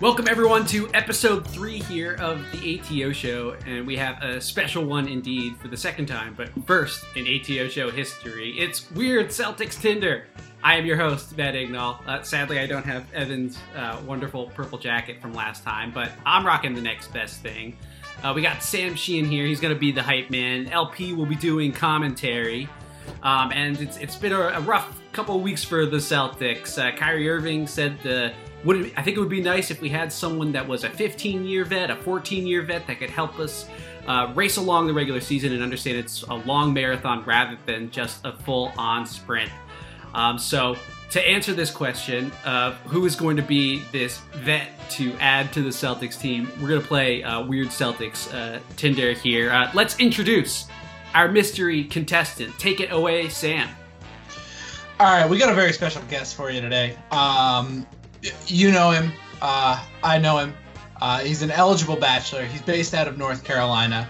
Welcome everyone to episode 3 here of the ATO Show, and we have a special one indeed for the second time, but first in ATO Show history, it's Weird Celtics Tinder. I am your host, Matt Ignall. Sadly, I don't have Evan's wonderful purple jacket from last time, but I'm rocking the next best thing. We got Sam Sheehan here. He's going to be the hype man. LP will be doing commentary. And it's been a rough couple of weeks for the Celtics. Kyrie Irving said I think it would be nice if we had someone that was a 15-year vet, a 14-year vet that could help us race along the regular season and understand it's a long marathon rather than just a full-on sprint. So to answer this question of who is going to be this vet to add to the Celtics team, we're going to play Weird Celtics Tinder here. Let's introduce our mystery contestant. Take it away, Sam. All right, we got a very special guest for you today. You know him. I know him. He's an eligible bachelor. He's based out of North Carolina.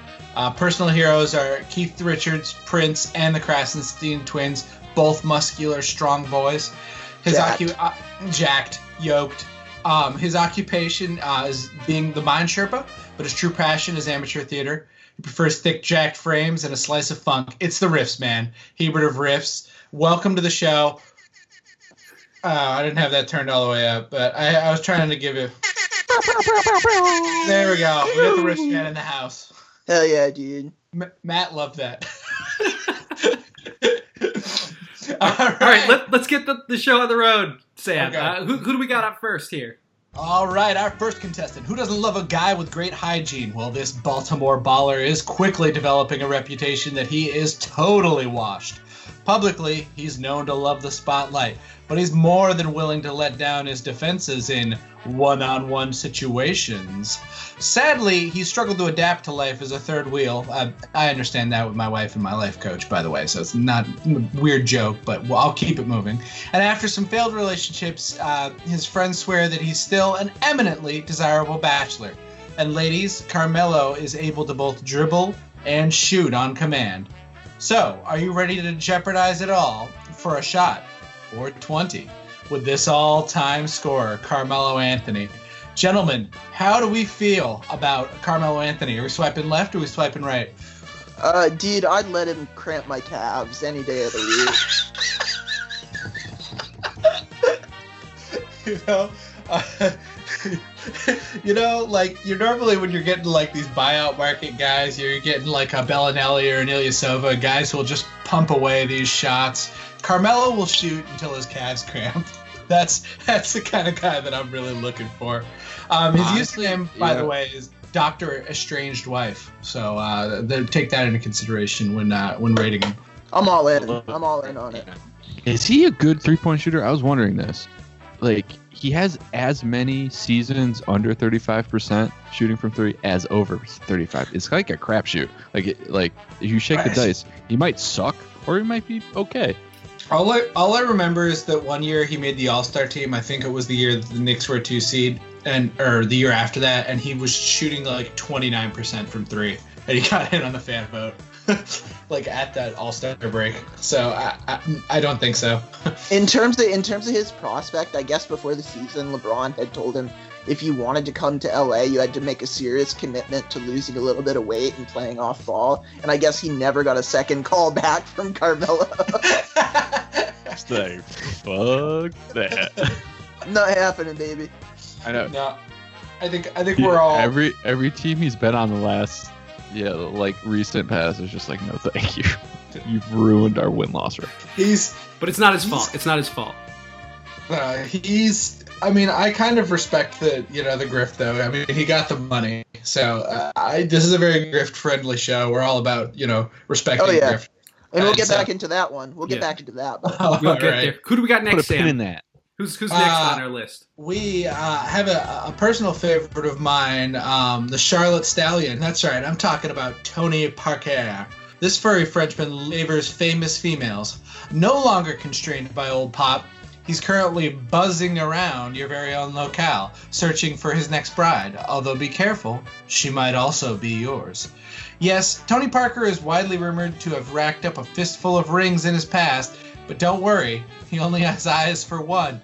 Personal heroes are Keith Richards, Prince, and the Krasenstein twins, both muscular, strong boys. His jacked, yoked. His occupation is being the mind Sherpa, but his true passion is amateur theater. He prefers thick, jacked frames and a slice of funk. It's the riffs, man. Hebert of Riffs. Welcome to the show. I didn't have that turned all the way up, but I was trying to give you. There we go. We got the riffs man in the house. Hell yeah, dude. Matt loved that. All right, let's get the show on the road, Sam. Okay. Who do we got up first here? All right, our first contestant. Who doesn't love a guy with great hygiene? Well, this Baltimore baller is quickly developing a reputation that he is totally washed. Publicly, he's known to love the spotlight, but he's more than willing to let down his defenses in one-on-one situations. Sadly, he struggled to adapt to life as a third wheel. I understand that with my wife and my life coach, by the way, so it's not a weird joke, but I'll keep it moving. And after some failed relationships, his friends swear that he's still an eminently desirable bachelor. And ladies, Carmelo is able to both dribble and shoot on command. So, are you ready to jeopardize it all for a shot? Or 20 with this all-time scorer, Carmelo Anthony. Gentlemen, how do we feel about Carmelo Anthony? Are we swiping left or are we swiping right? Dude, I'd let him cramp my calves any day of the week. Like, you're normally, when you're getting, like, these buyout market guys, you're getting, like, a Bellinelli or an Ilyasova, guys who will just pump away these shots. Carmelo will shoot until his calves cramp. That's the kind of guy that I'm really looking for. His username, by the way, is Dr. Estranged Wife. So take that into consideration when rating him. I'm all in on it. Is he a good three-point shooter? I was wondering this. Like, he has as many seasons under 35% shooting from three as over 35. It's like a crapshoot. Like if you shake the dice, he might suck or he might be okay. All I remember is that one year he made the All-Star team. I think it was the year that the Knicks were a 2 seed, or the year after that, and he was shooting like 29% from three, and he got in on the fan vote, like at that All-Star break. So I don't think so. In terms of his prospect, I guess before the season, LeBron had told him if you wanted to come to LA, you had to make a serious commitment to losing a little bit of weight and playing off ball. And I guess he never got a second call back from Carmelo. Like, fuck that. Not happening, baby. I know. No, I think we're all every team he's been on the last recent past is just like, no, thank you. You've ruined our win-loss record. But it's not his fault. It's not his fault. I kind of respect the grift, though. I mean, he got the money. So this is a very grift-friendly show. We're all about, respecting grift. And we'll get back into that one. We'll get back into that one. We'll get there. Who do we got next, Sam? Put a pin in that. Who's next on our list? We have a personal favorite of mine, the Charlotte Stallion. That's right. I'm talking about Tony Parker. This furry Frenchman labors famous females. No longer constrained by old pop, he's currently buzzing around your very own locale, searching for his next bride. Although be careful, she might also be yours. Yes, Tony Parker is widely rumored to have racked up a fistful of rings in his past, but don't worry, he only has eyes for one.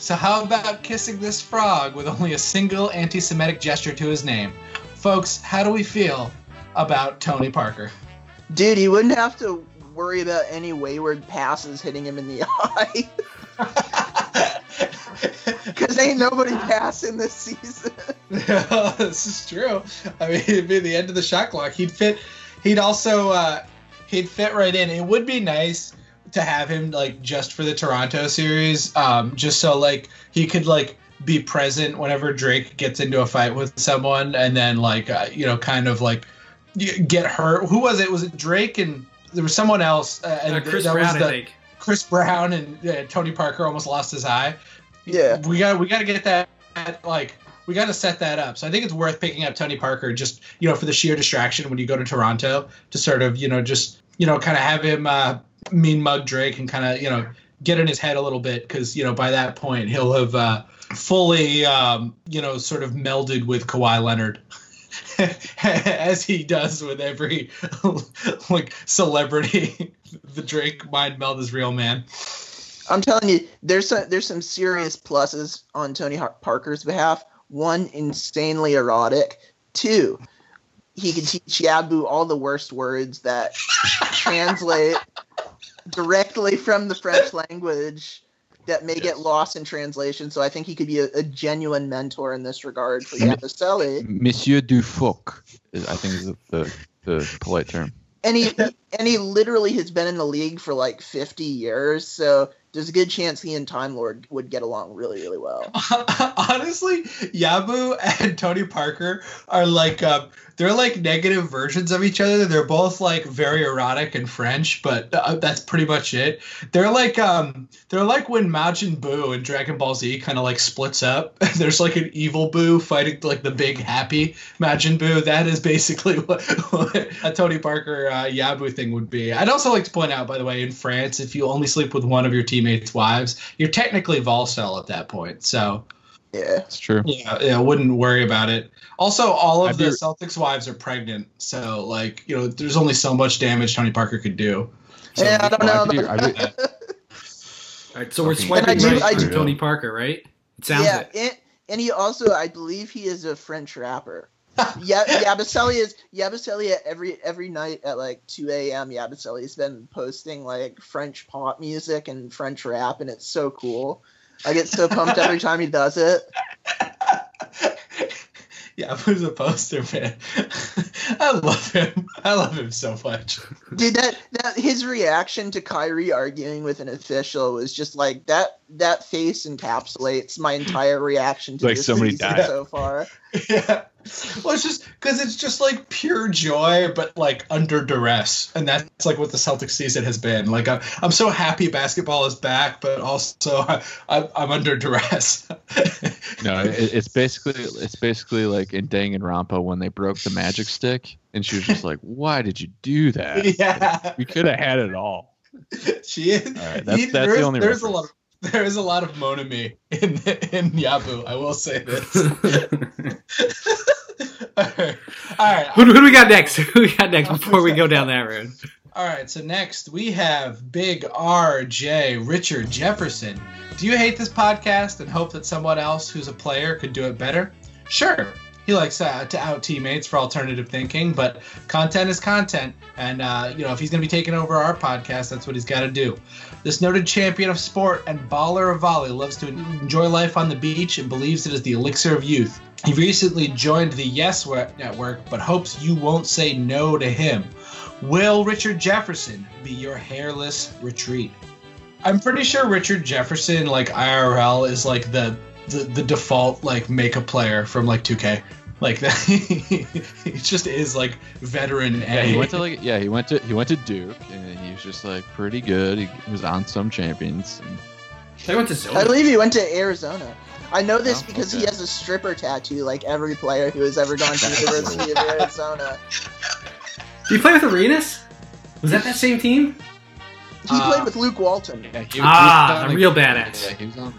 So how about kissing this frog with only a single anti-Semitic gesture to his name? Folks, how do we feel about Tony Parker? Dude, he wouldn't have to worry about any wayward passes hitting him in the eye. Because ain't nobody passing this season. Yeah, this is true. I mean, it'd be the end of the shot clock. He'd fit right in. It would be nice to have him, like, just for the Toronto series, just so, like, he could, like, be present whenever Drake gets into a fight with someone and then, like, you know, kind of, like, get hurt. Who was it? Was it Drake and there was someone else? And Chris Brown, I think. Chris Brown and Tony Parker almost lost his eye. Yeah, we got to get that, like, we got to set that up. So I think it's worth picking up Tony Parker just, you know, for the sheer distraction when you go to Toronto to sort of, you know, just, you know, kind of have him mean mug Drake and kind of, you know, get in his head a little bit because, you know, by that point he'll have fully, you know, sort of melded with Kawhi Leonard. As he does with every, like, celebrity. The Drake mind meld is real, man. I'm telling you, there's some serious pluses on Tony Parker's behalf. One, insanely erotic. Two, he can teach Yabu all the worst words that translate directly from the French language that may get lost in translation. So I think he could be a genuine mentor in this regard for Yabusele. Monsieur Dufoc, I think, is the polite term. And he literally has been in the league for like 50 years, so there's a good chance he and Time Lord would get along really, really well. Honestly, Yabu and Tony Parker are like, they're like negative versions of each other. They're both like very erotic and French, but that's pretty much it. They're like when Majin Buu in Dragon Ball Z kind of like splits up. There's like an evil Buu fighting like the big happy Majin Buu. That is basically what a Tony Parker Yabu thing would be. I'd also like to point out, by the way, in France, if you only sleep with one of your teammates' wives, you're technically Volcel at that point. So. Yeah, it's true. Yeah, wouldn't worry about it. Also, all of the Celtics' wives are pregnant, so, like, you know, there's only so much damage Tony Parker could do. So, yeah, I don't know. All right, so we're swiping right to Tony Parker, right? It sounds like. Yeah, and he also, I believe, he is a French rapper. Yeah, Yabusele every night at like 2 a.m. Yabusele's been posting like French pop music and French rap, and it's so cool. I get so pumped every time he does it. Yeah, who's a poster, man? I love him. I love him so much. Dude, that his reaction to Kyrie arguing with an official was just like that face encapsulates my entire reaction to, like, this season so far. Yeah. Well, it's just because it's just like pure joy, but like under duress. And that's like what the Celtics season has been. Like, I'm so happy basketball is back, but also I'm under duress. No, it's basically like in Danganronpa when they broke the magic stick. And she was just like, why did you do that? Yeah. Like, we could have had it all. She is. All right, that's the only reason. There is a lot of Monami in Yabu. I will say this. All right. Who do we got next? Before we go down that road? All right. So next we have Big RJ Richard Jefferson. Do you hate this podcast and hope that someone else who's a player could do it better? Sure. He likes to out teammates for alternative thinking, but content is content. And, you know, if he's going to be taking over our podcast, that's what he's got to do. This noted champion of sport and baller of volley loves to enjoy life on the beach and believes it is the elixir of youth. He recently joined the Yes Network, but hopes you won't say no to him. Will Richard Jefferson be your hairless retreat? I'm pretty sure Richard Jefferson, like IRL, is like the default, like, make a player from like 2K. Like that, he just is like veteran. Yeah, he went to Duke, and he was just like pretty good. He was on some champions. They went to Zona. I believe he went to Arizona. I know this because he has a stripper tattoo, like every player who has ever gone to the University of Arizona. Did he play with Arenas? Was that same team? He played with Luke Walton. Yeah, he was a real badass. Yeah, he was on.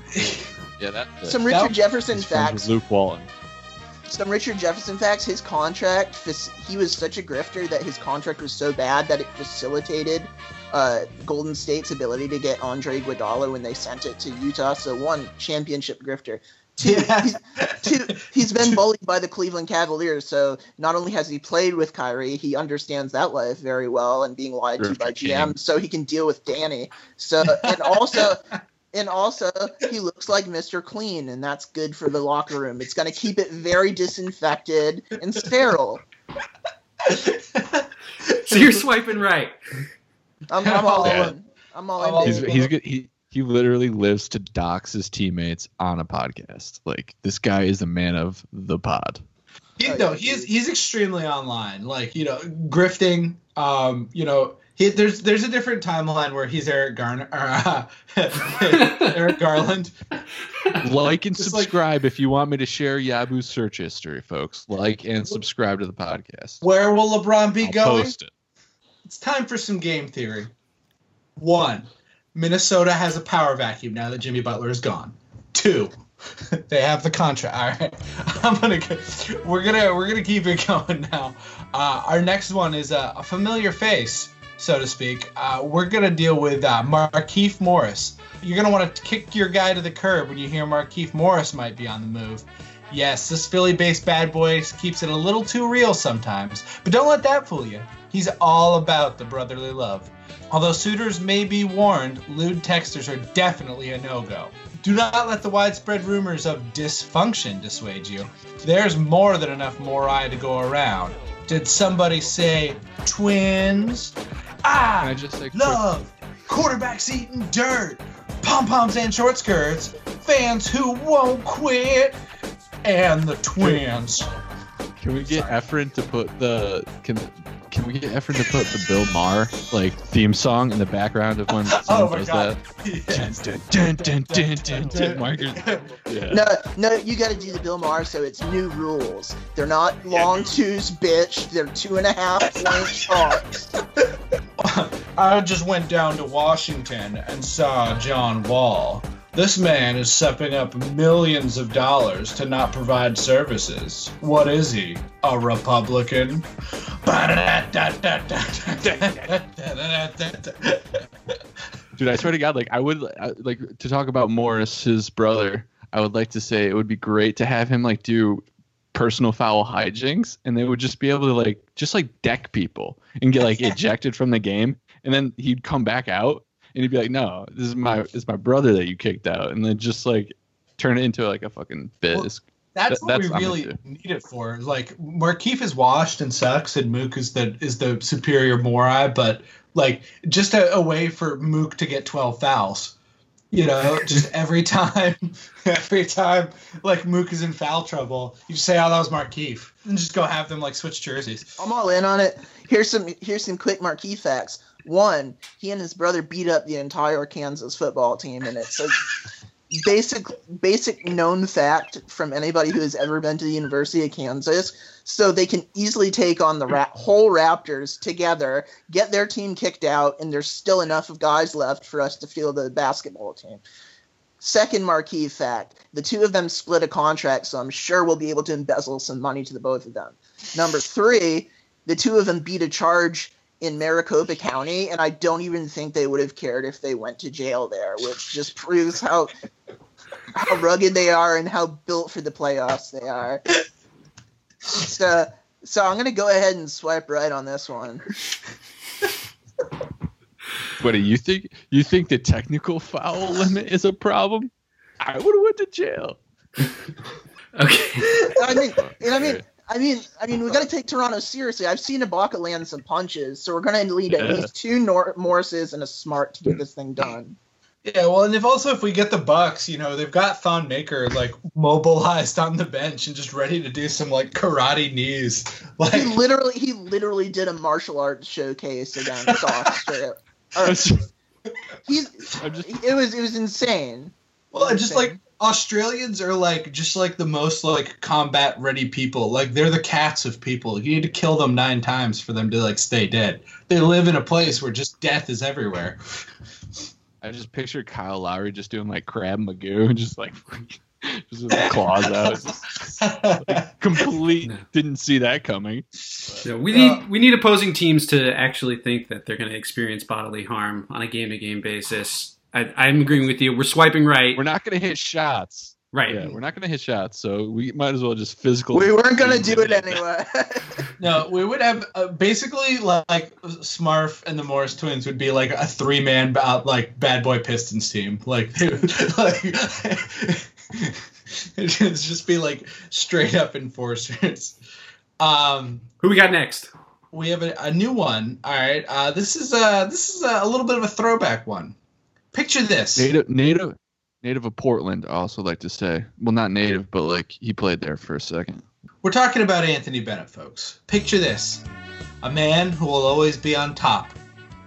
Yeah, that's some Richard Jefferson facts. Luke Walton. Some Richard Jefferson facts, his contract, he was such a grifter that his contract was so bad that it facilitated Golden State's ability to get Andre Iguodala when they sent it to Utah. So one, championship grifter. Two, he's been bullied by the Cleveland Cavaliers, so not only has he played with Kyrie, he understands that life very well and being lied to by GM, so he can deal with Danny. So and also he looks like Mr. Clean, and that's good for the locker room. It's going to keep it very disinfected and sterile. So you're swiping right. I'm all in. He's good. He literally lives to dox his teammates on a podcast. Like, this guy is a man of the pod. He's extremely online. Like, you know, grifting. There's a different timeline where he's Eric Garland. Like and subscribe if you want me to share Yabu's search history, folks. Like and subscribe to the podcast. Where will LeBron be going? Post it. It's time for some game theory. 1. Minnesota has a power vacuum now that Jimmy Butler is gone. 2, they have the contract. All right, we're gonna keep it going now. Our next one is a familiar face, so to speak. We're gonna deal with Markieff Morris. You're gonna want to kick your guy to the curb when you hear Markieff Morris might be on the move. Yes, this Philly-based bad boy keeps it a little too real sometimes, but don't let that fool you. He's all about the brotherly love. Although suitors may be warned, lewd texters are definitely a no-go. Do not let the widespread rumors of dysfunction dissuade you. There's more than enough Morai to go around. Did somebody say twins? I just say love quarterbacks eating dirt, pom-poms and short skirts, fans who won't quit, and the twins. Can we get Efren to put the... Can we get Efren to put the Bill Maher theme song in the background of when someone does that? No, you got to do the Bill Maher. So it's new rules. They're not long twos, bitch. They're 2.5-point shots. I just went down to Washington and saw John Wall. This man is supping up millions of dollars to not provide services. What is he? A Republican? Dude, I swear to God, I would to talk about Morris, his brother. I would like to say it would be great to have him do personal foul hijinks, and they would just be able to just deck people and get ejected from the game, and then he'd come back out. And he'd be like, "No, it's my brother that you kicked out," and then just turn it into a fucking fist. Well, that's what we really need it for. Markieff is washed and sucks, and Mook is the superior Morai, but just a way for Mook to get 12 fouls. You know, just every time Mook is in foul trouble, you just say, "Oh, that was Markieff," and just go have them switch jerseys. I'm all in on it. Here's some quick Markieff facts. 1, he and his brother beat up the entire Kansas football team, and it's a basic known fact from anybody who has ever been to the University of Kansas. So they can easily take on the whole Raptors together, get their team kicked out, and there's still enough of guys left for us to field the basketball team. 2nd Markieff fact, the two of them split a contract, so I'm sure we'll be able to embezzle some money to the both of them. 3, the two of them beat a charge in Maricopa County, and I don't even think they would have cared if they went to jail there, which just proves how rugged they are and how built for the playoffs they are. So I'm gonna go ahead and swipe right on this one. What do you think? You think the technical foul limit is a problem? I would have went to jail. Okay. I mean, we got to take Toronto seriously. I've seen Ibaka land some punches, so we're going to need at least 2 Morrises and a Smart to get this thing done. Yeah, well, and if we get the Bucks, they've got Thon Maker mobilized on the bench and just ready to do some karate knees. He literally did a martial arts showcase against Australia. It was insane. Well, I just Australians are the most combat ready people. They're the cats of people. You need to kill them 9 times for them to stay dead. They live in a place where just death is everywhere. I just picture Kyle Lowry just doing like Crab Magoo, just like just with his claws out. Like, complete no. Didn't see that coming. But, yeah, we need opposing teams to actually think that they're going to experience bodily harm on a game-to-game basis. I'm agreeing with you. We're swiping right. We're not going to hit shots. Right. Yeah, we're not going to hit shots, so we might as well just physical. We weren't going to do it anyway. No, we would have basically like Smarf and the Morris twins would be like a three-man like bad boy Pistons team. Like, like it's just be like straight up enforcers. Who we got next? We have a new one. All right. This is a little bit of a throwback one. Picture this. Native of Portland, I also like to say. Well, not native, but like he played there for a second. We're talking about Anthony Bennett, folks. Picture this. A man who will always be on top,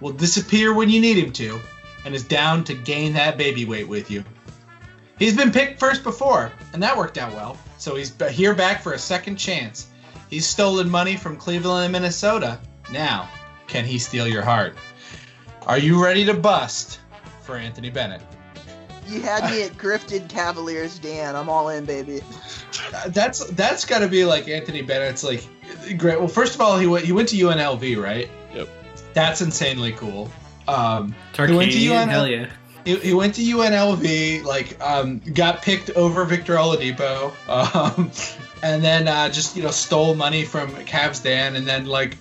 will disappear when you need him to, and is down to gain that baby weight with you. He's been picked first before, and that worked out well, so he's here back for a second chance. He's stolen money from Cleveland and Minnesota. Now, can he steal your heart? Are you ready to bust for Anthony Bennett? You had me at grifted Cavaliers, Dan. I'm all in, baby. That's got to be like Anthony Bennett's like great. Well, first of all, he went to UNLV, right? Yep. That's insanely cool. He went to UNLV, like got picked over Victor Oladipo, and then just stole money from Cavs Dan, and then like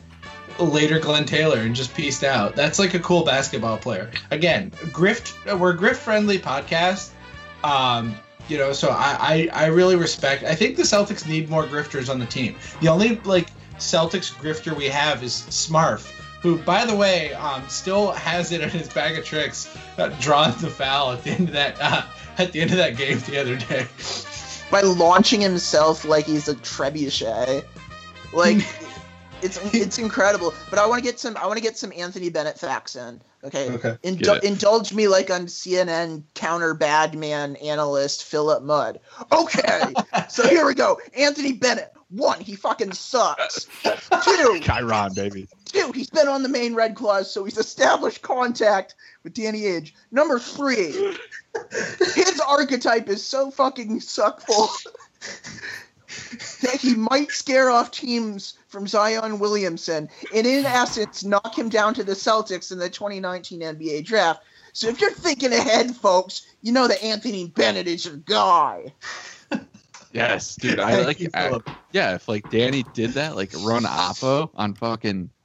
later Glenn Taylor and just peaced out. That's like a cool basketball player. Again, we're a grift friendly podcast. So I really respect. I think the Celtics need more grifters on the team. The only like Celtics grifter we have is Smarf, who by the way still has it in his bag of tricks, drawing the foul at the end of that game the other day by launching himself like he's a trebuchet. Like It's incredible, but I want to get some Anthony Bennett facts in. Okay. Indulge me like I'm CNN counter bad man analyst Philip Mudd. Okay, so here we go. Anthony Bennett. 1, he fucking sucks. 2, Chiron, baby. 2, he's been on the main Red Claws, so he's established contact with Danny Ainge. Number 3, his archetype is so fucking suckful that he might scare off teams from Zion Williamson and in essence knock him down to the Celtics in the 2019 NBA draft. So if you're thinking ahead, folks, you know that Anthony Bennett is your guy. Yes, dude. If like Danny did that, like run oppo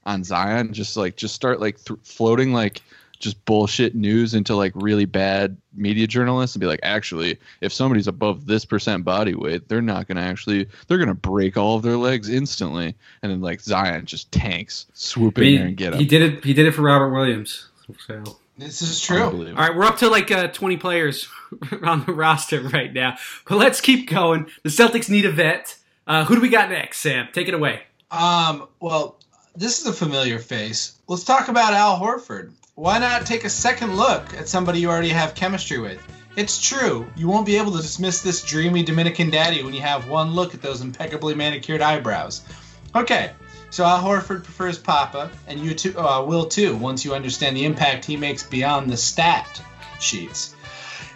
on Zion, just start like floating like just bullshit news into like really bad media journalists and be like, actually, if somebody's above this percent body weight, they're not going to they're going to break all of their legs instantly. And then like Zion just tanks, swoop in there and get him. He did it for Robert Williams. So this is true. All right. We're up to like 20 players on the roster right now, but let's keep going. The Celtics need a vet. Who do we got next, Sam? Take it away. Well, this is a familiar face. Let's talk about Al Horford. Why not take a second look at somebody you already have chemistry with? It's true. You won't be able to dismiss this dreamy Dominican daddy when you have one look at those impeccably manicured eyebrows. Okay, so Al Horford prefers Papa, and you too, will too once you understand the impact he makes beyond the stat sheets.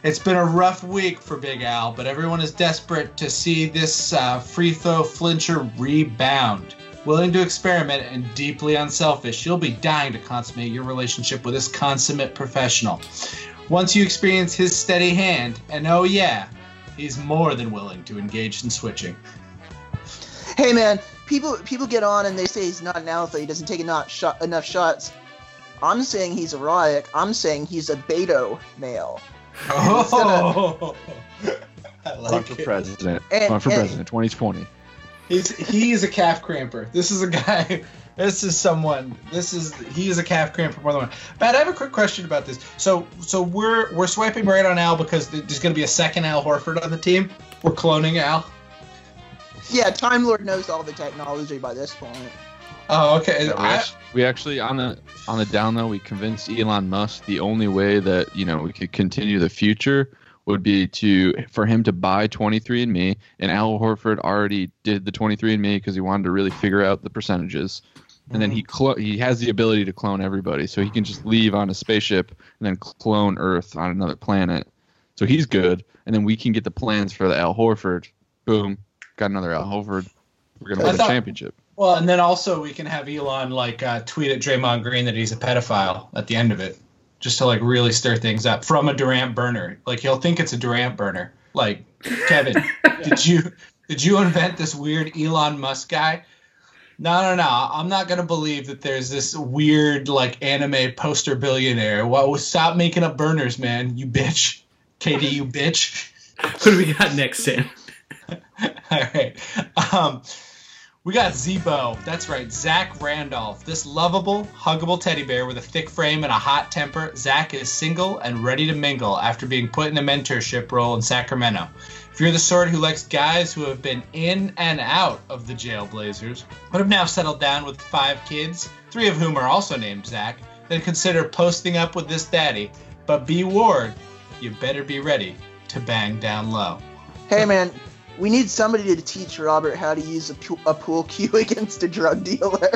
It's been a rough week for Big Al, but everyone is desperate to see this free throw flincher rebound. Willing to experiment and deeply unselfish, you'll be dying to consummate your relationship with this consummate professional. Once you experience his steady hand, and oh yeah, he's more than willing to engage in switching. Hey man, people get on and they say he's not an alpha, he doesn't take enough shots. I'm saying he's a Ryak, I'm saying he's a Beto male. Oh! I like Run for president. Run for president, 2020. He is a calf cramper. This is a guy. This is someone. He is a calf cramper more than one. Matt, I have a quick question about this. So we're swiping right on Al because there's going to be a second Al Horford on the team. We're cloning Al. Yeah, Time Lord knows all the technology by this point. Oh, okay. Yeah, we actually on the down low, we convinced Elon Musk the only way that we could continue the future would be for him to buy 23andMe, and Al Horford already did the 23andMe because he wanted to really figure out the percentages. and then he has the ability to clone everybody, so he can just leave on a spaceship and then clone Earth on another planet. So he's good, and then we can get the plans for the Al Horford. Boom, got another Al Horford. We're gonna win a championship. Well, and then also we can have Elon tweet at Draymond Green that he's a pedophile at the end of it, just to really stir things up from a Durant burner. He'll think it's a Durant burner. Kevin, did you invent this weird Elon Musk guy? No. I'm not going to believe that there's this weird, anime poster billionaire. Well, stop making up burners, man, you bitch. KD, you bitch. What do we got next, Sam? All right. We got Z-Bo. That's right, Zach Randolph. This lovable, huggable teddy bear with a thick frame and a hot temper, Zach is single and ready to mingle after being put in a mentorship role in Sacramento. If you're the sort who likes guys who have been in and out of the Jailblazers, but have now settled down with 5 kids, 3 of whom are also named Zach, then consider posting up with this daddy. But be warned, you better be ready to bang down low. Hey, man. We need somebody to teach Robert how to use a pool cue against a drug dealer.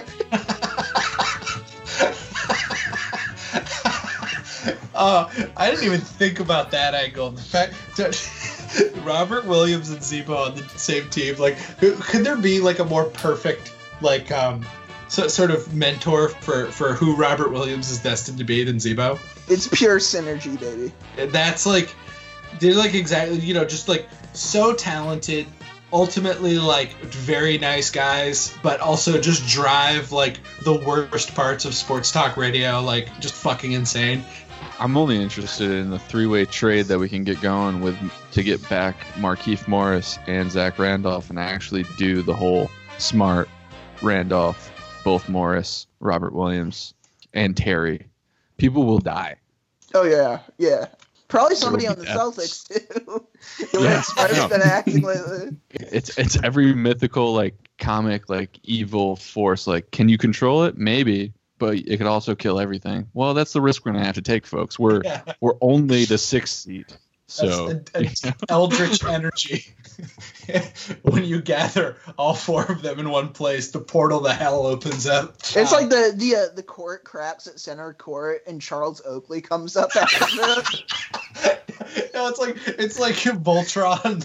I didn't even think about that angle. The fact that Robert Williams and Z-Bo on the same team, could there be a more perfect sort of mentor for who Robert Williams is destined to be than Z-Bo? It's pure synergy, baby. That's they're exactly, just so talented, ultimately very nice guys, but also just drive the worst parts of sports talk radio, just fucking insane. I'm only interested in the 3-way trade that we can get going with to get back Markieff Morris and Zach Randolph and actually do the whole Smart, Randolph, both Morris, Robert Williams, and Terry. People will die. Oh, yeah. Probably somebody on the Celtics, too. The way Spencer's been acting lately. It's every mythical, comic, evil force. Can you control it? Maybe, but it could also kill everything. Well, that's the risk we're going to have to take, folks. We're only the 6th seed. So, that's eldritch energy. When you gather all 4 of them in one place, the portal to hell opens up. It's the court cracks at center court, and Charles Oakley comes up after that. No, it's like Voltron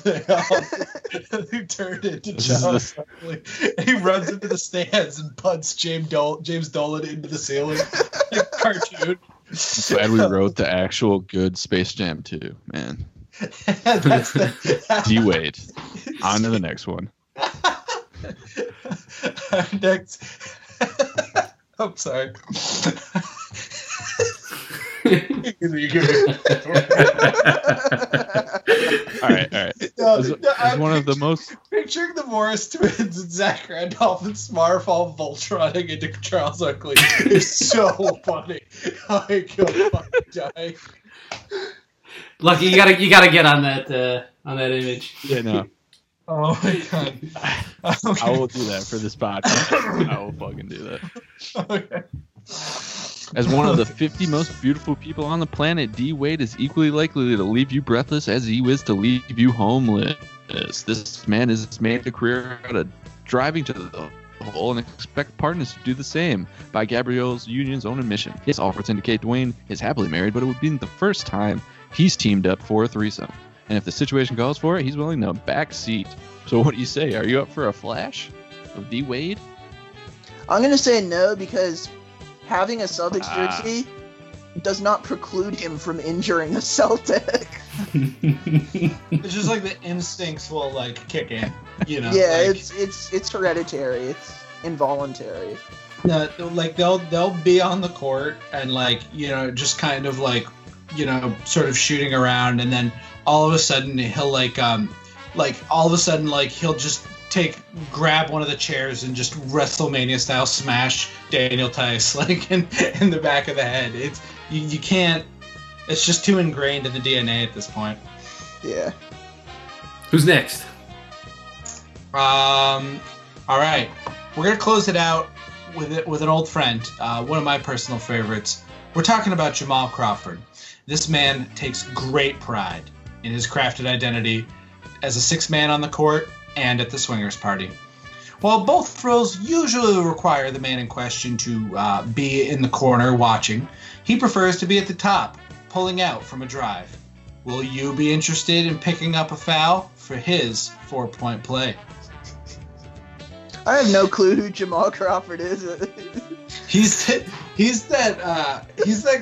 who turned into Charles Oakley. And he runs into the stands and punts James Dolan into the ceiling. Cartoon. I'm glad we wrote the actual good Space Jam 2, man. D-Wade. On to the next one. Next. I'm sorry. All right. It's one of the most... Picturing the Morris twins and Zach Randolph and Smarf all Voltroning into Charles Oakley is so funny. I go fucking die. Lucky, you gotta get on that image. Yeah, no. Oh my god! Okay. I will do that for this podcast. I will fucking do that. Okay. As one of the 50 most beautiful people on the planet, D. Wade is equally likely to leave you breathless as he is to leave you homeless. This man has made a career out of driving to the hole and expect partners to do the same, by Gabrielle's Union's own admission. His offer to indicate Dwyane is happily married, but it would be the first time he's teamed up for a threesome. And if the situation calls for it, he's willing to backseat. So what do you say? Are you up for a flash of D. Wade? I'm going to say no, because... having a Celtics jersey does not preclude him from injuring a Celtic. It's just the instincts will kick in, Yeah, it's hereditary. It's involuntary. No, they'll be on the court and just kind of sort of shooting around, and then all of a sudden he'll he'll just grab one of the chairs and just WrestleMania style smash Daniel Tice in the back of the head. It's you can't. It's just too ingrained in the DNA at this point. Yeah. Who's next? All right, we're gonna close it out with an old friend, one of my personal favorites. We're talking about Jamal Crawford. This man takes great pride in his crafted identity as a 6th man on the court and at the swingers party. While both throws usually require the man in question to be in the corner watching, he prefers to be at the top, pulling out from a drive. Will you be interested in picking up a foul for his four-point play? I have no clue who Jamal Crawford is. He's that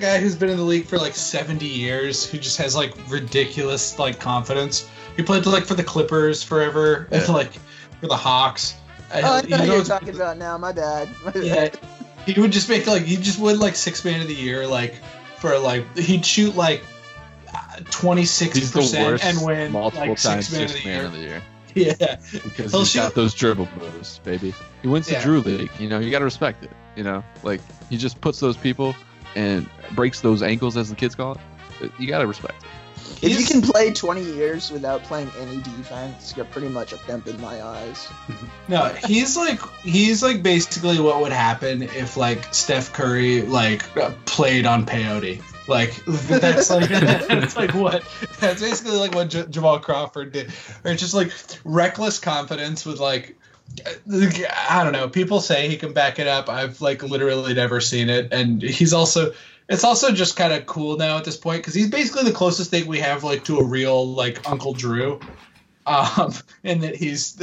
guy who's been in the league for like 70 years, who just has like ridiculous like confidence. He played like for the Clippers forever and like for the Hawks. I know what you're talking about now. My bad. Yeah, he would just make like he just win like sixth man of the year like for like he'd shoot like 26% and win multiple like sixth man of the year. Yeah, because he's got those dribble moves, baby. He wins the Drew League, you know. You gotta respect it, you know. Like he just puts those people and breaks those ankles, as the kids call it. You gotta respect it. If you can play 20 years without playing any defense, you're pretty much a pimp in my eyes. No, he's like basically what would happen if like Steph Curry like played on peyote. Like that's basically like what Jamal Crawford did, or just like reckless confidence with like I don't know. People say he can back it up. I've like literally never seen it, and it's also just kind of cool now at this point because he's basically the closest thing we have like to a real like Uncle Drew, and that he's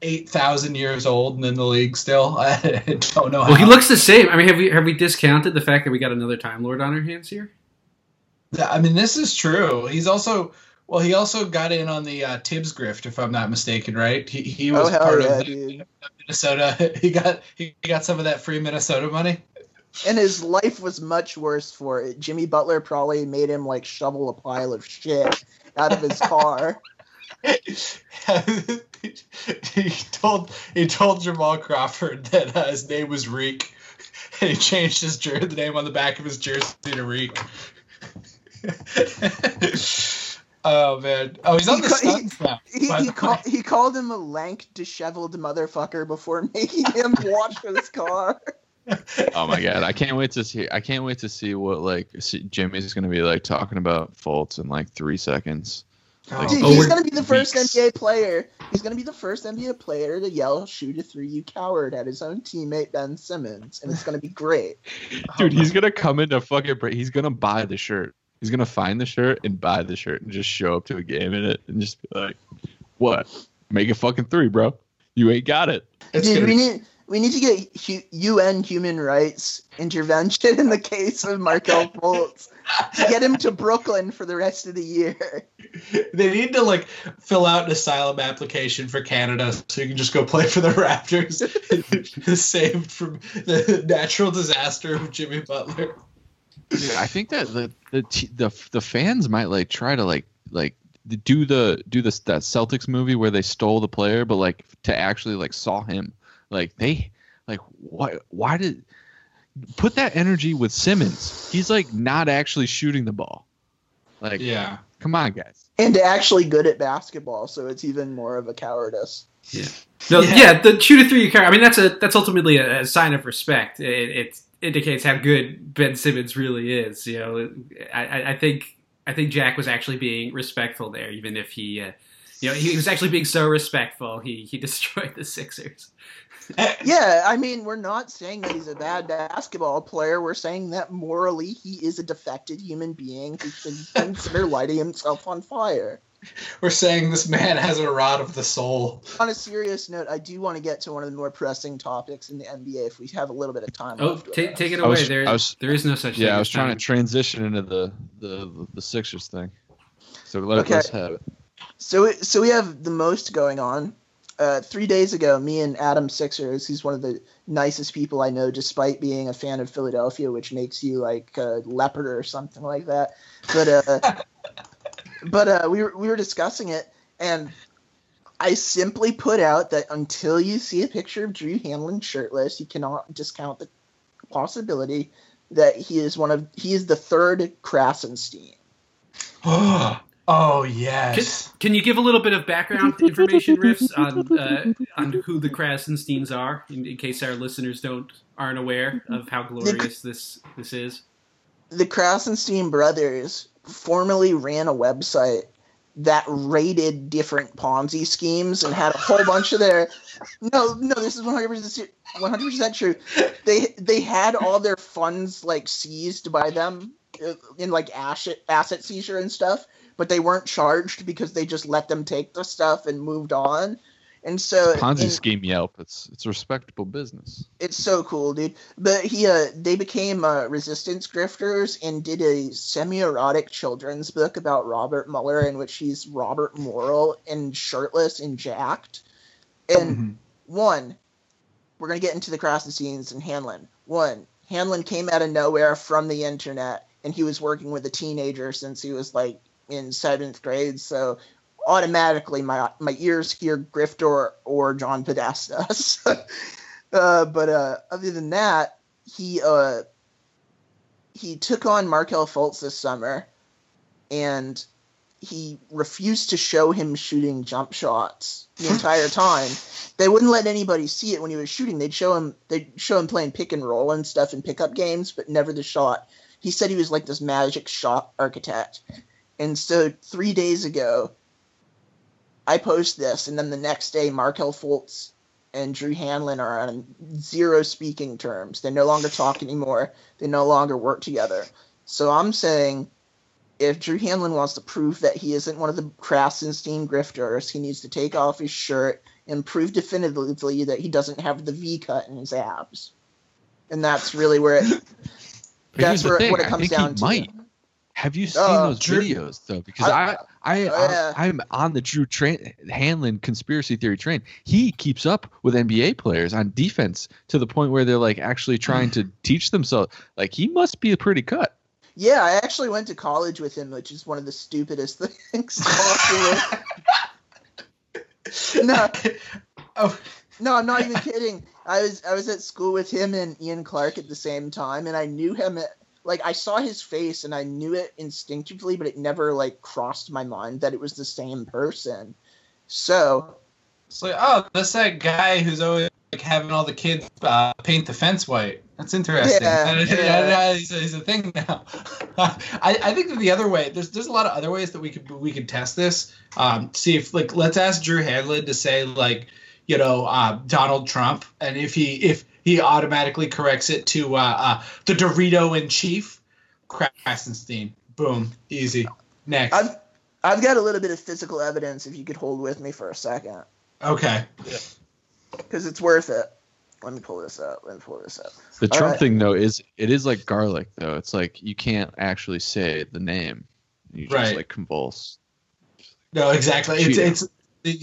8,000 years old and in the league still. I don't know. Well, he looks the same. I mean, have we discounted the fact that we got another Time Lord on our hands here? I mean, this is true. He's also got in on the Tibbs grift, if I'm not mistaken, right? He was part of Minnesota. He got some of that free Minnesota money. And his life was much worse for it. Jimmy Butler probably made him like shovel a pile of shit out of his car. He told Jamal Crawford that his name was Reek, and he changed his the name on the back of his jersey to Reek. Oh man! Oh, he's on the Suns now. He called him a lank, disheveled motherfucker before making him wash his car. Oh my god! I can't wait to see what like Jimmy's going to be like talking about Fultz in like 3 seconds. Like, dude, he's going to be the first NBA player. He's going to be the first NBA player to yell, "Shoot a three, you coward," at his own teammate Ben Simmons, and it's going to be great. Dude, he's going to come into fucking break. He's going to buy the shirt. He's going to find the shirt and buy the shirt and just show up to a game in it and just be like, "What? Make a fucking three, bro. You ain't got it." We need to get UN human rights intervention in the case of Markelle Fultz to get him to Brooklyn for the rest of the year. They need to like fill out an asylum application for Canada so you can just go play for the Raptors, saved from the natural disaster of Jimmy Butler. Dude, I think that the fans might like try to like do the that Celtics movie where they stole the player, but like to actually like saw him. Like they, like why did put that energy with Simmons? He's like not actually shooting the ball. Like yeah, come on guys. And actually good at basketball, so it's even more of a cowardice. Yeah. No, yeah. The 2 to 3 you carry. I mean, that's ultimately a sign of respect. It indicates how good Ben Simmons really is. You know, I think Jack was actually being respectful there, even if he, you know, he was actually being so respectful. He destroyed the Sixers. Yeah, I mean, we're not saying that he's a bad basketball player. We're saying that morally he is a defected human being who should consider lighting himself on fire. We're saying this man has a rod of the soul. On a serious note, I do want to get to one of the more pressing topics in the NBA if we have a little bit of time left. Oh, take it away. There is no such thing. Yeah, I was trying to transition into the Sixers thing. So let's have it. So we have the most going on. 3 days ago, me and Adam Sixers, who's one of the nicest people I know, despite being a fan of Philadelphia, which makes you like a leopard or something like that. But we were discussing it, and I simply put out that until you see a picture of Drew Hanlon shirtless, you cannot discount the possibility that he is the third Krasenstein. Oh, yes. Can you give a little bit of background information, Riffs, on who the Krasensteins are, in case our listeners aren't aware of how glorious this is? The Krasenstein brothers formerly ran a website that rated different Ponzi schemes and had a whole bunch of their this is 100% true. They had all their funds like seized by them in like asset seizure and stuff, but they weren't charged because they just let them take the stuff and moved on. And so Ponzi scheme Yelp, it's a respectable business. It's so cool, dude. But they became resistance grifters and did a semi-erotic children's book about Robert Mueller in which he's Robert Moral and shirtless and jacked. And we're gonna get into the Krasensteins and Hanlon. Hanlon came out of nowhere from the internet, and he was working with a teenager since he was like in 7th grade. So automatically my ears hear Grifter or John Podesta. But other than that, he took on Markelle Fultz this summer, and he refused to show him shooting jump shots the entire time. They wouldn't let anybody see it when he was shooting. They'd show him playing pick and roll and stuff in pickup games, but never the shot. He said he was like this magic shot architect. And so 3 days ago, I post this, and then the next day, Markelle Fultz and Drew Hanlon are on zero speaking terms. They no longer talk anymore. They no longer work together. So I'm saying, if Drew Hanlon wants to prove that he isn't one of the Krasenstein grifters, he needs to take off his shirt and prove definitively that he doesn't have the V cut in his abs. And that's really where it. That's where what it comes down to. Might. Have you seen those videos though? Because I'm on the Drew Hanlon conspiracy theory train. He keeps up with NBA players on defense to the point where they're like actually trying to teach themselves. Like he must be a pretty cut. Yeah, I actually went to college with him, which is one of the stupidest things possible. No, I'm not even kidding. I was at school with him and Ian Clark at the same time, and I knew him at. Like, I saw his face, and I knew it instinctively, but it never, like, crossed my mind that it was the same person. So. It's like, oh, that's that guy who's always, like, having all the kids paint the fence white. That's interesting. Yeah. He's a thing now. I think that the other way, there's a lot of other ways that we could test this. See if, like, let's ask Drew Hanlon to say, like, you know, Donald Trump, and if he automatically corrects it to the Dorito in chief, Krasenstein. Boom, easy. Next. I've got a little bit of physical evidence if you could hold with me for a second. Okay. Because it's worth it. Let me pull this up. The Trump thing though is like garlic though. It's like you can't actually say the name. You just like convulse. No, exactly. The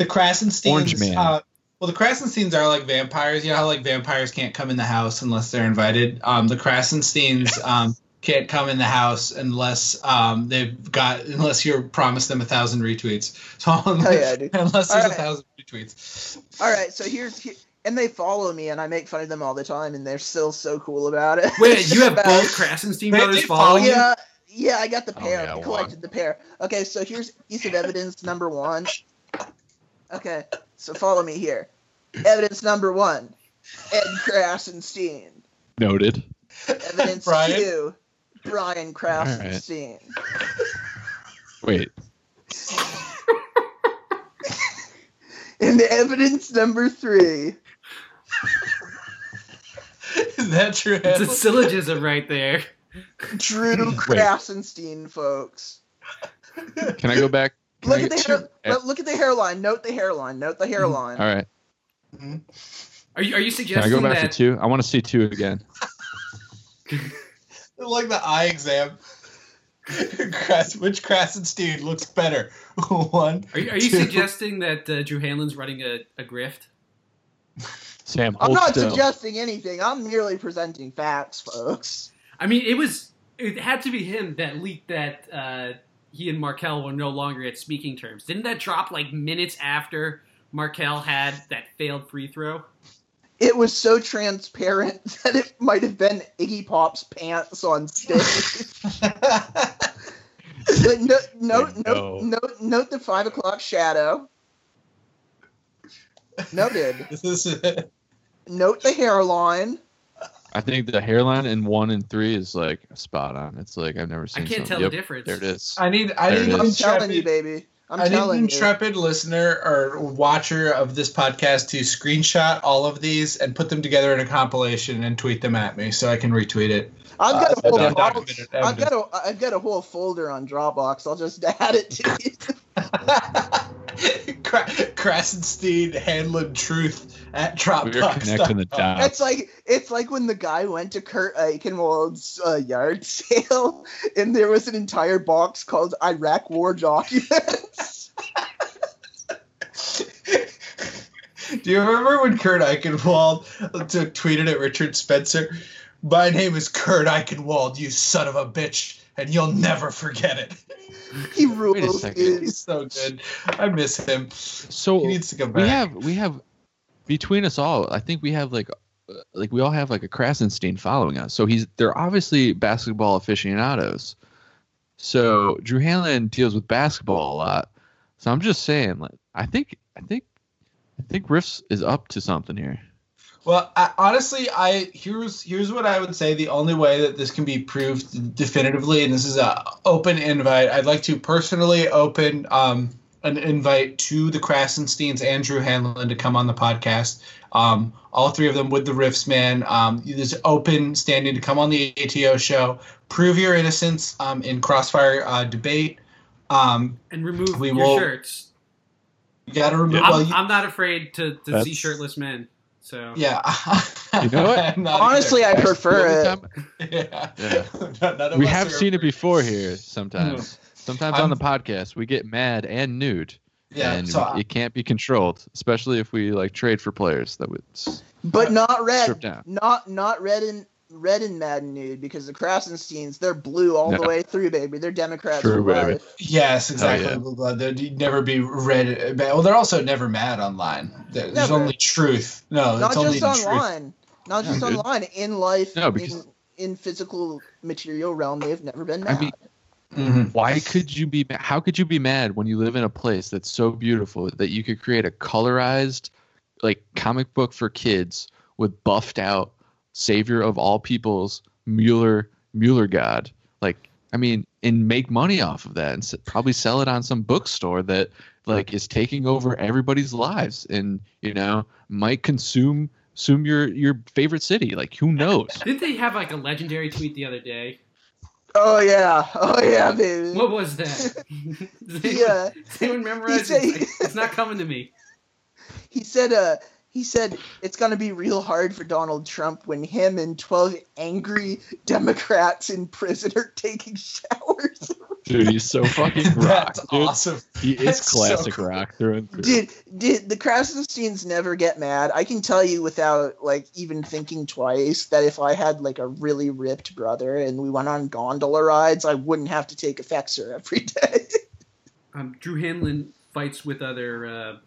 Krasensteins. Orange man. Well, the Krasensteins are like vampires. You know how like vampires can't come in the house unless they're invited? The Krasensteins can't come in the house unless you're promised them 1,000 retweets. So unless there's 1,000 retweets. All right, so and they follow me, and I make fun of them all the time, and they're still so cool about it. Wait, you have both Krasenstein brothers following you? Yeah, I got the pair. I collected the pair. Okay, so here's piece of evidence number one. Okay, so follow me here. Evidence number one, Ed Krasenstein. Noted. Evidence two, Brian Krasenstein. Right. Wait. And evidence number three. Is that true? It's a syllogism right there. Drew Krasenstein, folks. Can I go back? Look at the hairline. Note the hairline. All right. Mm-hmm. Are you suggesting that? Can I go back to two? I want to see two again. Like the eye exam. Which Krasenstein looks better? One. Are you suggesting that Drew Hanlon's running a grift? Sam, I'm not suggesting anything. I'm merely presenting facts, folks. I mean, it had to be him that leaked that. He and Markelle were no longer at speaking terms. Didn't that drop like minutes after Markelle had that failed free throw? It was so transparent that it might have been Iggy Pop's pants on stage. Note the 5 o'clock shadow. Noted. Note the hairline. I think the hairline in 1 and 3 is like spot on. It's like I've never seen. I can't tell the difference. There it is. I'm telling you, baby. I need an intrepid listener or watcher of this podcast to screenshot all of these and put them together in a compilation and tweet them at me so I can retweet it. I've got a whole folder on Dropbox. I'll just add it to you. Krasenstein, Hanlon, Truth at Dropbox. It's like when the guy went to Kurt Eichenwald's yard sale, and there was an entire box called Iraq War Documents. Do you remember when Kurt Eichenwald tweeted at Richard Spencer, "My name is Kurt Eichenwald, you son of a bitch, and you'll never forget it." He rules. He's so good. I miss him. So he needs to come back. We have between us all, I think we have like we all have like a Krasenstein following us. So they're obviously basketball aficionados. So Drew Hanlon deals with basketball a lot. So I'm just saying, like I think Riffs is up to something here. Well, honestly, here's what I would say. The only way that this can be proved definitively, and this is an open invite, I'd like to personally open an invite to the Krasensteins and Drew Hanlon to come on the podcast. All three of them with the Riffs, man. This open standing to come on the ATO show, prove your innocence in crossfire debate, and remove your shirts. You gotta remove. Yeah. I'm not afraid to see shirtless men. So yeah, you know what? Honestly, I prefer it. Yeah, yeah. We have seen it before here. Sometimes, on the podcast, we get mad and nude. Yeah, and so it can't be controlled, especially if we like trade for players that would. But not red, not red and mad and nude, because the Krasensteins, they're blue all the way through, baby. They're Democrats. True, baby. Yes, exactly. Oh, yeah. They'd never be red. Well, they're also never mad online. There's only truth. No, not it's just only online. Truth. Not just online. In life, in physical material realm, they've never been mad. I mean, why could you be? How could you be mad when you live in a place that's so beautiful that you could create a colorized, like comic book for kids with buffed out savior of all peoples, Mueller God. Like, I mean, and make money off of that and probably sell it on some bookstore that like is taking over everybody's lives and, you know, might consume your favorite city. Like, who knows? Didn't they have like a legendary tweet the other day? Oh, yeah. Oh, yeah, baby. What was that? Does anyone memorize it? Like, it's not coming to me. He said it's going to be real hard for Donald Trump when him and 12 angry Democrats in prison are taking showers. Dude, he's so fucking rock. That's awesome. He is classic rock through and through. Dude, the Krasensteins never get mad. I can tell you without like even thinking twice that if I had like a really ripped brother and we went on gondola rides, I wouldn't have to take Effexor every day. Drew Hanlon fights with other...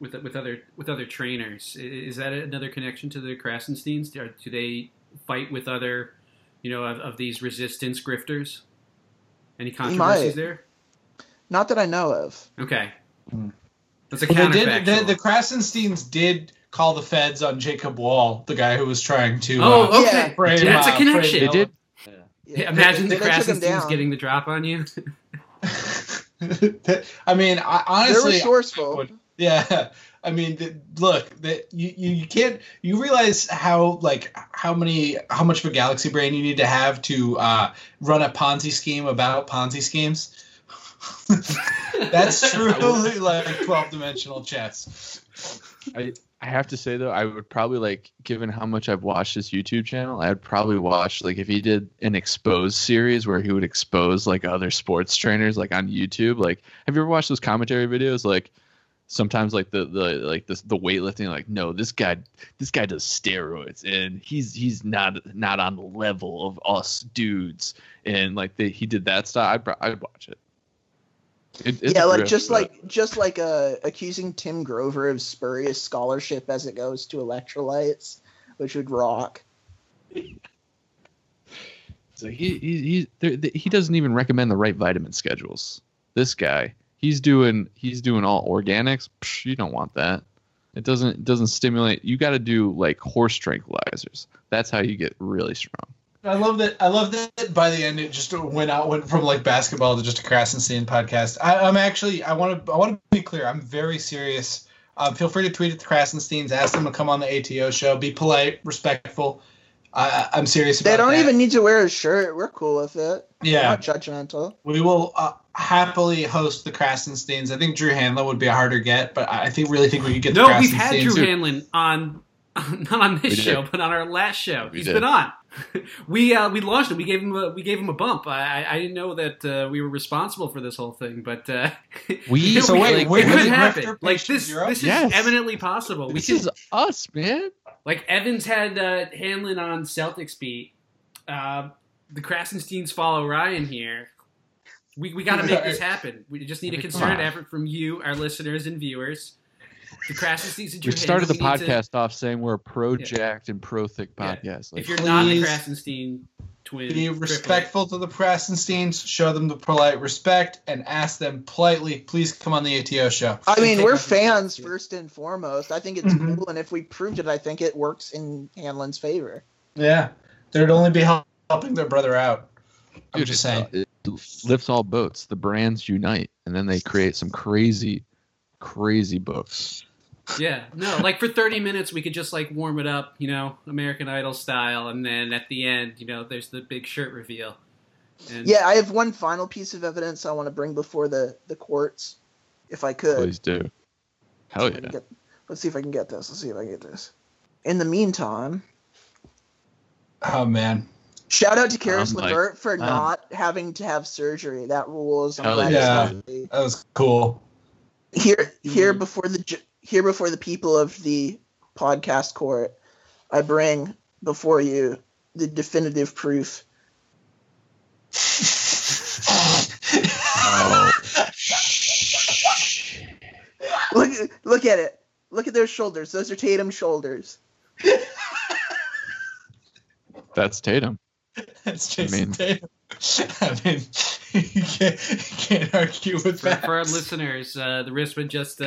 With other trainers. Is that another connection to the Krasensteins? Do they fight with other, you know, of these resistance grifters? Any controversies there? Not that I know of. Okay. That's a counterfactual. The Krasensteins did call the feds on Jacob Wall, the guy who was trying to... Oh, okay. That's a connection. They did. Yeah. Imagine the Krasensteins getting the drop on you. I mean, honestly... They're resourceful. Yeah, I mean, look, you can't. You realize how much of a galaxy brain you need to have to run a Ponzi scheme about Ponzi schemes. That's truly like 12-dimensional chess. I have to say though, I would probably like, given how much I've watched his YouTube channel, I'd probably watch like if he did an expose series where he would expose like other sports trainers like on YouTube. Like, have you ever watched those commentary videos like? Sometimes like the weightlifting, like, no, this guy does steroids and he's not on the level of us dudes, and like he did that stuff. I'd watch it. Accusing Tim Grover of spurious scholarship as it goes to electrolytes, which would rock. So he doesn't even recommend the right vitamin schedules. This guy. He's doing all organics. Psh, you don't want that. It doesn't stimulate. You got to do like horse tranquilizers. That's how you get really strong. I love that. By the end, it just went from like basketball to just a Krasenstein podcast. I want to be clear. I'm very serious. Feel free to tweet at the Krasensteins. Ask them to come on the ATO show. Be polite, respectful. I'm serious about that. They don't even need to wear a shirt. We're cool with it. Yeah. We're not judgmental. We will happily host the Krasensteins. I think Drew Hanlon would be a harder get, but I really think we could get the Krasensteins. No, we've had Drew Hanlon on, not on this show, but on our last show. He's been on. We launched it. We gave him a bump. I didn't know that we were responsible for this whole thing, but we so wait, like, it could happen. Like this is eminently possible. This is us, man. Like Evans had Hanlon on Celtics beat. The Krasensteins follow Ryan here. We got to make this happen. We just need a concerted effort from you, our listeners and viewers. The Krasensteins. We started the podcast off saying we're a pro-jacked and pro-thick podcast. Like, if you're not the Krasenstein twin, be respectful to the Krasensteins. Show them the polite respect and ask them politely, please come on the ATO show. I mean, we're fans first and foremost. I think it's cool, and if we proved it, I think it works in Hanlon's favor. Yeah, they'd only be helping their brother out. I'm just saying. It lifts all boats. The brands unite, and then they create some crazy books. Yeah, no, like for 30 minutes we could just like warm it up, you know, American Idol style, and then at the end, you know, there's the big shirt reveal. And yeah, I have one final piece of evidence I want to bring before the courts, if I could. Please do. Hell yeah. Let's see if I can get this. Let's see if I can get this. In the meantime, oh man. Shout out to Karis LeVert for not having to have surgery. That rules. Oh yeah, that was cool. Here before the people of the podcast court, I bring before you the definitive proof. Oh. Look at it. Look at those shoulders. Those are Tatum's shoulders. That's Tatum. That's Jayson Tatum. I mean, you can't argue with that. For our listeners, the wristband just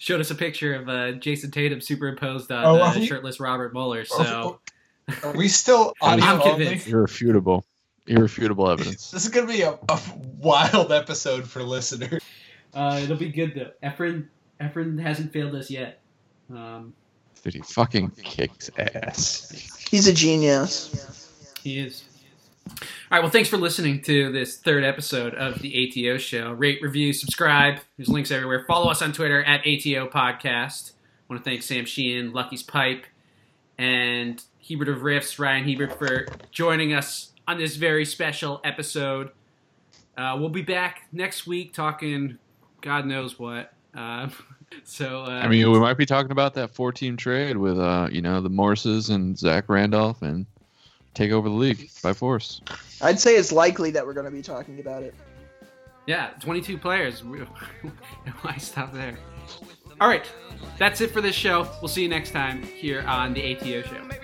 showed us a picture of Jayson Tatum superimposed on shirtless Robert Mueller. So, are we still audio I'm convinced. Only? Irrefutable evidence. This is going to be a wild episode for listeners. It'll be good though. Efren hasn't failed us yet. Dude, he fucking kicks ass. He's a genius. He is. All right, well, thanks for listening to this third episode of the ATO Show. Rate, review, subscribe. There's links everywhere. Follow us on Twitter at ATO Podcast. I want to thank Sam Sheehan, Lucky's Pipe, and Hebert of Riffs, Ryan Hebert, for joining us on this very special episode. We'll be back next week talking God knows what. I mean, we might be talking about that 4-team trade with, you know, the Morrises and Zach Randolph and take over the league by force. I'd say it's likely that we're going to be talking about it. Yeah, 22 players. Why stop there? All right, that's it for this show. We'll see you next time here on the ATO Show.